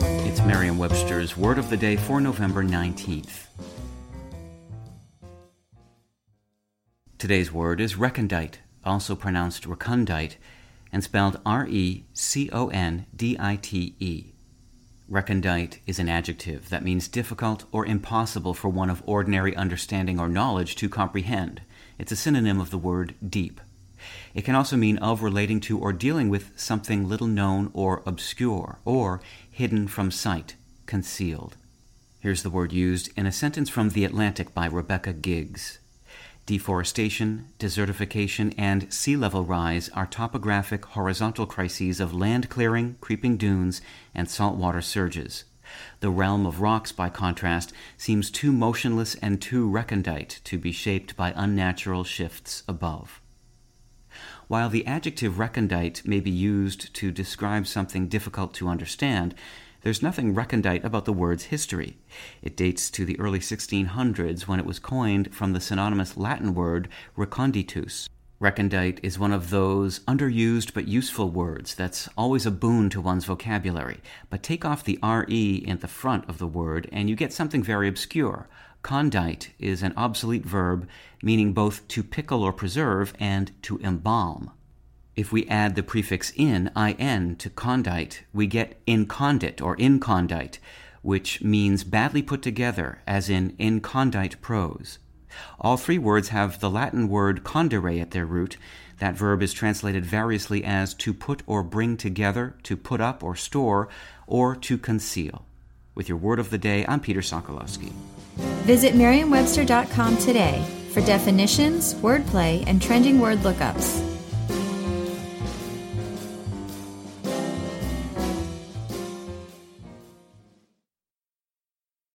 It's Merriam-Webster's Word of the Day for November 19th. Today's word is recondite, also pronounced recondite, and spelled recondite. Recondite is an adjective that means difficult or impossible for one of ordinary understanding or knowledge to comprehend. It's a synonym of the word deep. It can also mean of relating to or dealing with something little known or obscure, or hidden from sight, concealed. Here's the word used in a sentence from The Atlantic by Rebecca Giggs. Deforestation, desertification, and sea level rise are topographic horizontal crises of land clearing, creeping dunes, and saltwater surges. The realm of rocks, by contrast, seems too motionless and too recondite to be shaped by unnatural shifts above. While the adjective recondite may be used to describe something difficult to understand, there's nothing recondite about the word's history. It dates to the early 1600s when it was coined from the synonymous Latin word reconditus. Recondite is one of those underused but useful words that's always a boon to one's vocabulary. But take off the R-E in the front of the word and you get something very obscure. Condite is an obsolete verb meaning both to pickle or preserve and to embalm. If we add the prefix in to condite, we get incondite or incondite, which means badly put together, as in incondite prose. All three words have the Latin word condere at their root. That verb is translated variously as to put or bring together, to put up or store, or to conceal. With your Word of the Day, I'm Peter Sokolowski. Visit merriam-webster.com today for definitions, wordplay, and trending word lookups.